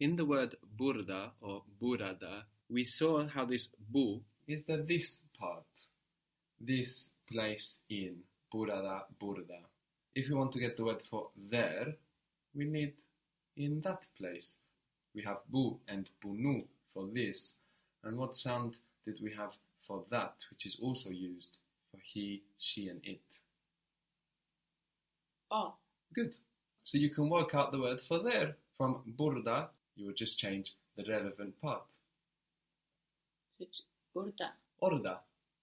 In the word burda or burada, we saw how this bu is the this part. This place in, burada, burda. If we want to get the word for there, we need in that place. We have bu and bunu for this, and what sound did we have for that, which is also used for he, she and it? Ah. Good. So you can work out the word for there. From burda, you would just change the relevant part. It's burda. Orda.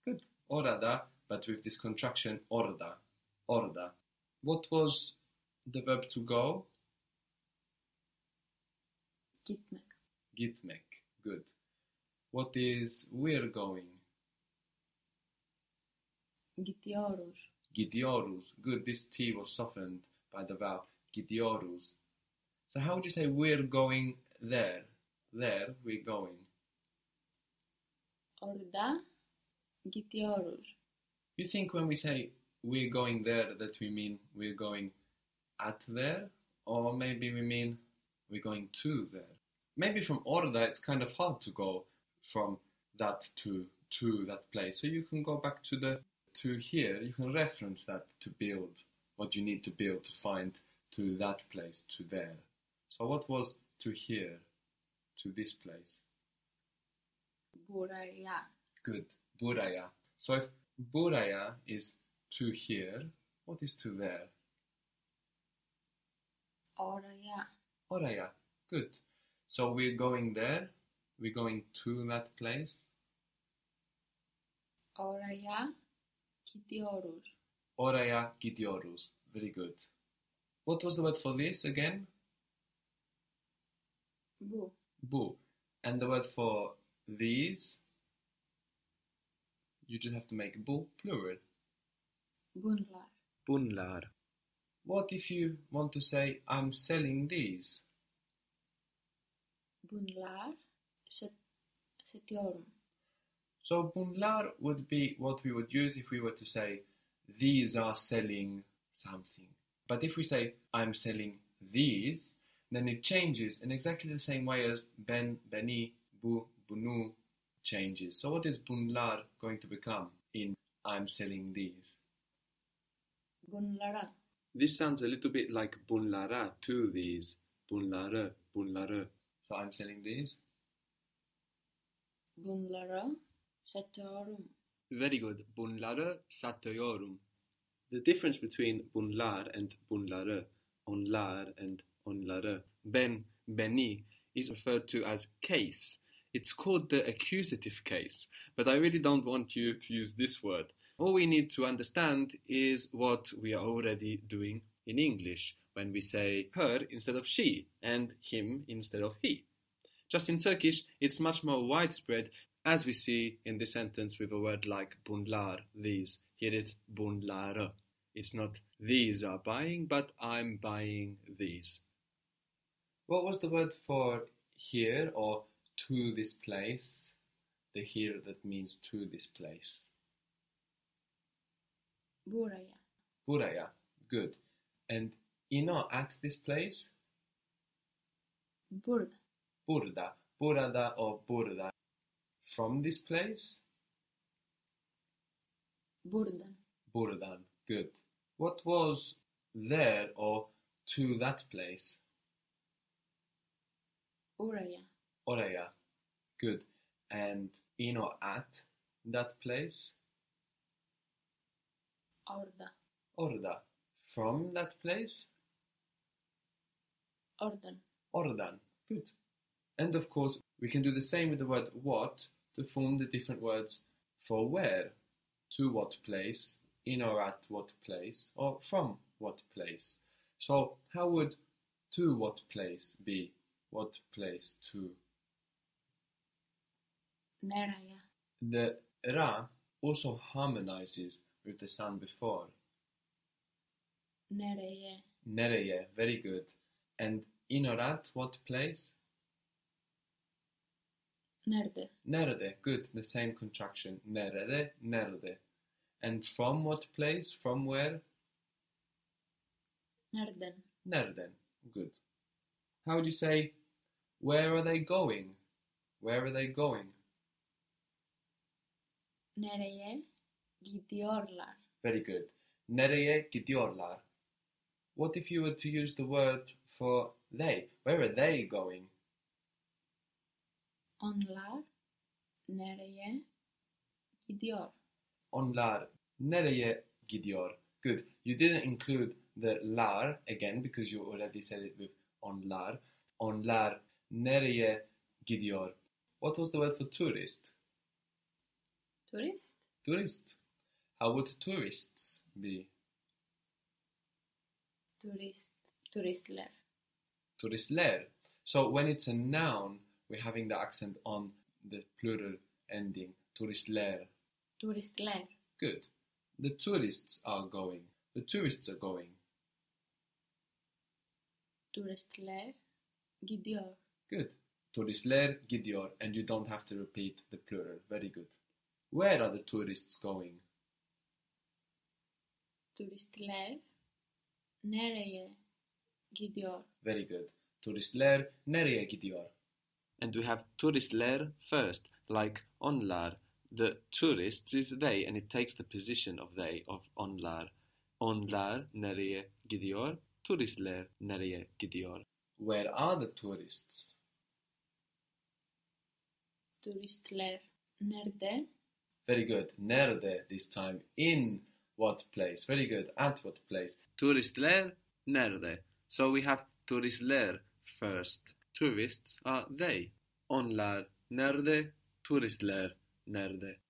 Good. Orada. But with this contraction, orda, orda. What was the verb to go? Gitmek. Gitmek, good. What is we're going? Gidiyoruz. Gidiyoruz, good. This T was softened by the vowel gidiyoruz. So how would you say we're going there? There, we're going. Orda, gidiyoruz. You think when we say we're going there that we mean we're going at there? Or maybe we mean we're going to there? Maybe from orda it's kind of hard to go from that to that place. So you can go back to the to here. You can reference that to build what you need to build to find to that place, to there. So what was to here, to this place? Buraya. Good. Buraya. So if buraya is to here. What is to there? Oraya. Oraya. Good. So we're going there. We're going to that place. Oraya gidiyoruz. Oraya gidiyoruz. Very good. What was the word for this again? Bu. Bu. And the word for these? You just have to make bu plural. Bunlar. Bunlar. What if you want to say, I'm selling these? Bunlar satıyorum. So bunlar would be what we would use if we were to say, these are selling something. But if we say, I'm selling these, then it changes in exactly the same way as ben, beni, bu, bunu, changes. So what is bunlar going to become in I'm selling these? Bunlara. This sounds a little bit like bunlara to these. Bunlara, bunlara. So I'm selling these? Bunlara satıyorum. Very good. Bunlara satıyorum. The difference between bunlar and bunlara, onlar and onlara, ben, beni, is referred to as case. It's called the accusative case, but I really don't want you to use this word. All we need to understand is what we are already doing in English when we say her instead of she and him instead of he. Just in Turkish, it's much more widespread, as we see in this sentence with a word like bunlar, these. Here it's bunlara. It's not these are buying, but I'm buying these. What was the word for here or to this place? The here that means to this place. Buraya. Buraya. Good. And ina at this place? Burda. Burda. Burada or burda. From this place? Burdan. Burdan. Good. What was there or to that place? Oreja. Good. And at that place? Orda. From that place? Ordan. Good. And of course, we can do the same with the word what to form the different words for where, to what place, in or at what place, or from what place. So, how would to what place be? What place to? Neraya. The ra also harmonizes with the sound before. Nereye. Very good. And in or at what place? Nerede. Good. The same contraction. Nerede. And from what place? From where? Nerden. Good. How would you say, where are they going? Nereye gidiyorlar. Very good. Nereye gidiyorlar. What if you were to use the word for they? Where are they going? Onlar nereye gidiyor? Onlar nereye gidiyor? Good. You didn't include the lar again because you already said it with onlar. Onlar nereye gidiyor? What was the word for tourist? Tourist. How would tourists be? Turistler. Turistler. So when it's a noun, we're having the accent on the plural ending. Turistler. Good. The tourists are going. Turistler gidiyor. Good. Turistler gidiyor. And you don't have to repeat the plural. Very good. Where are the tourists going? Turistler nereye gidiyor? Very good. Turistler nereye gidiyor? And we have turistler first, like onlar. The tourists is they, and it takes the position of they, of onlar. Onlar nereye gidiyor? Turistler nereye gidiyor? Where are the tourists? Turistler nerede? Very good. Nerede this time. In what place? Very good. At what place? Turistler nerede. So we have turistler first. Tourists are they. Onlar nerede? Turistler nerede.